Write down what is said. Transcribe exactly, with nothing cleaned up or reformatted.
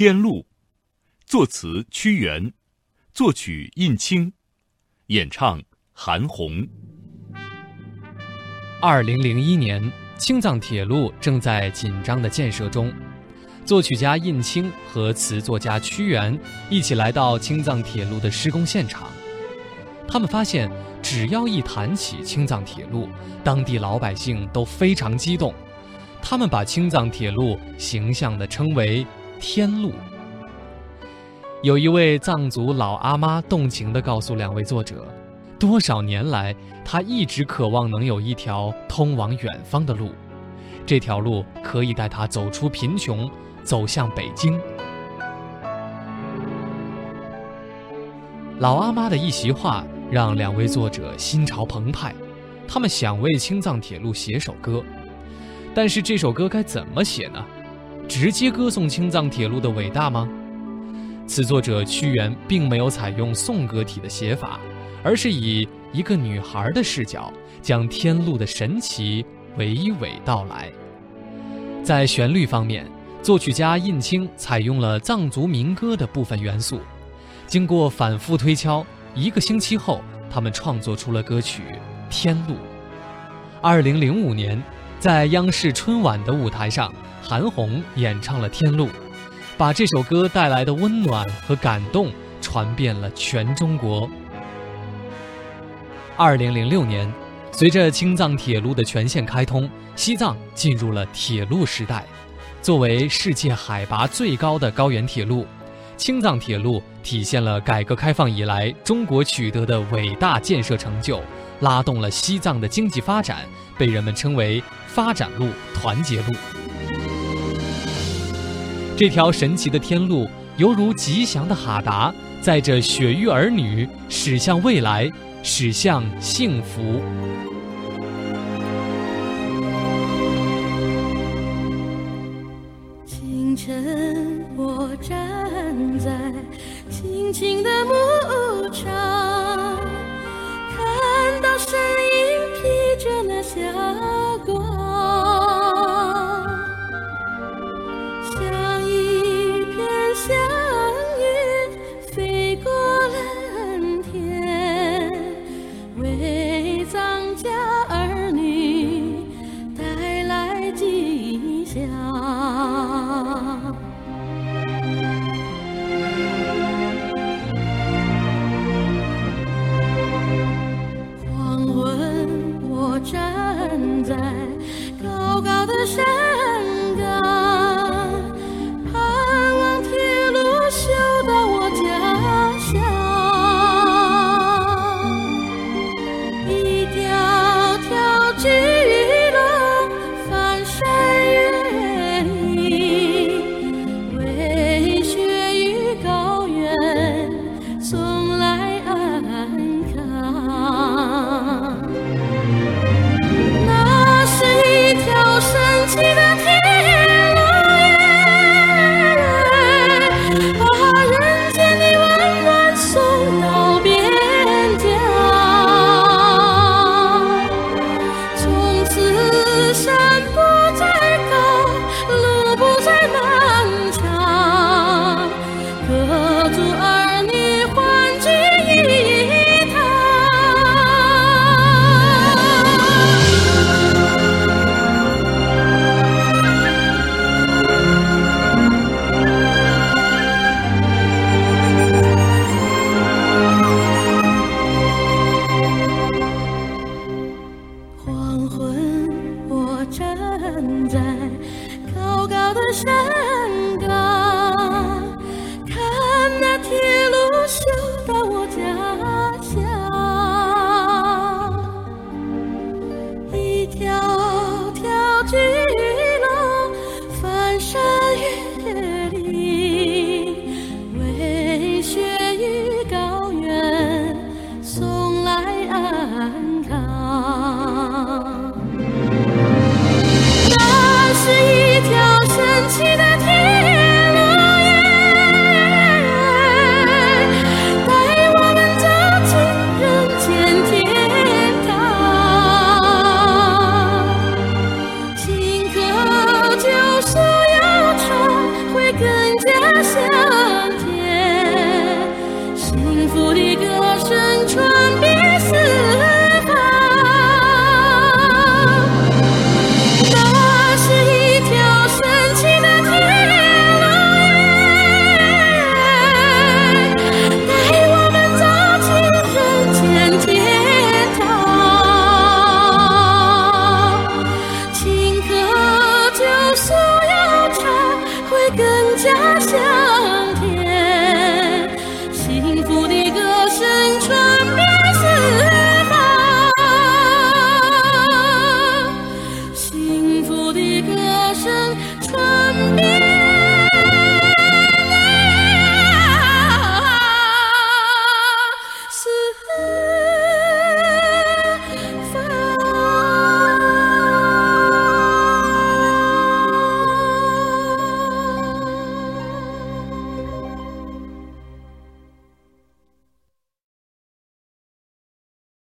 天路》，作词屈原，作曲印青，演唱韩红。二零零一年，青藏铁路正在紧张的建设中，作曲家印青和词作家屈原一起来到青藏铁路的施工现场。他们发现，只要一谈起青藏铁路，当地老百姓都非常激动。他们把青藏铁路形象地称为“天路”。有一位藏族老阿妈动情地告诉两位作者，多少年来，他一直渴望能有一条通往远方的路，这条路可以带他走出贫穷，走向北京。老阿妈的一席话让两位作者心潮澎湃，他们想为青藏铁路写首歌，但是这首歌该怎么写呢？直接歌颂青藏铁路的伟大吗？词作者屈原并没有采用颂歌体的写法，而是以一个女孩的视角，将天路的神奇娓娓道来。在旋律方面，作曲家印青采用了藏族民歌的部分元素。经过反复推敲，一个星期后，他们创作出了歌曲《天路》。二零零五年，在央视春晚的舞台上，韩红演唱了《天路》，把这首歌带来的温暖和感动传遍了全中国。二零零六年，随着青藏铁路的全线开通，西藏进入了铁路时代。作为世界海拔最高的高原铁路，青藏铁路体现了改革开放以来中国取得的伟大建设成就，拉动了西藏的经济发展，被人们称为发展路、团结路。这条神奇的天路犹如吉祥的哈达，载着雪域儿女，驶向未来，驶向幸福。清晨，我站在青青的牧场，看到身影披着那霞光，像一片祥云飞过蓝天，为藏家儿女带来吉祥。家乡。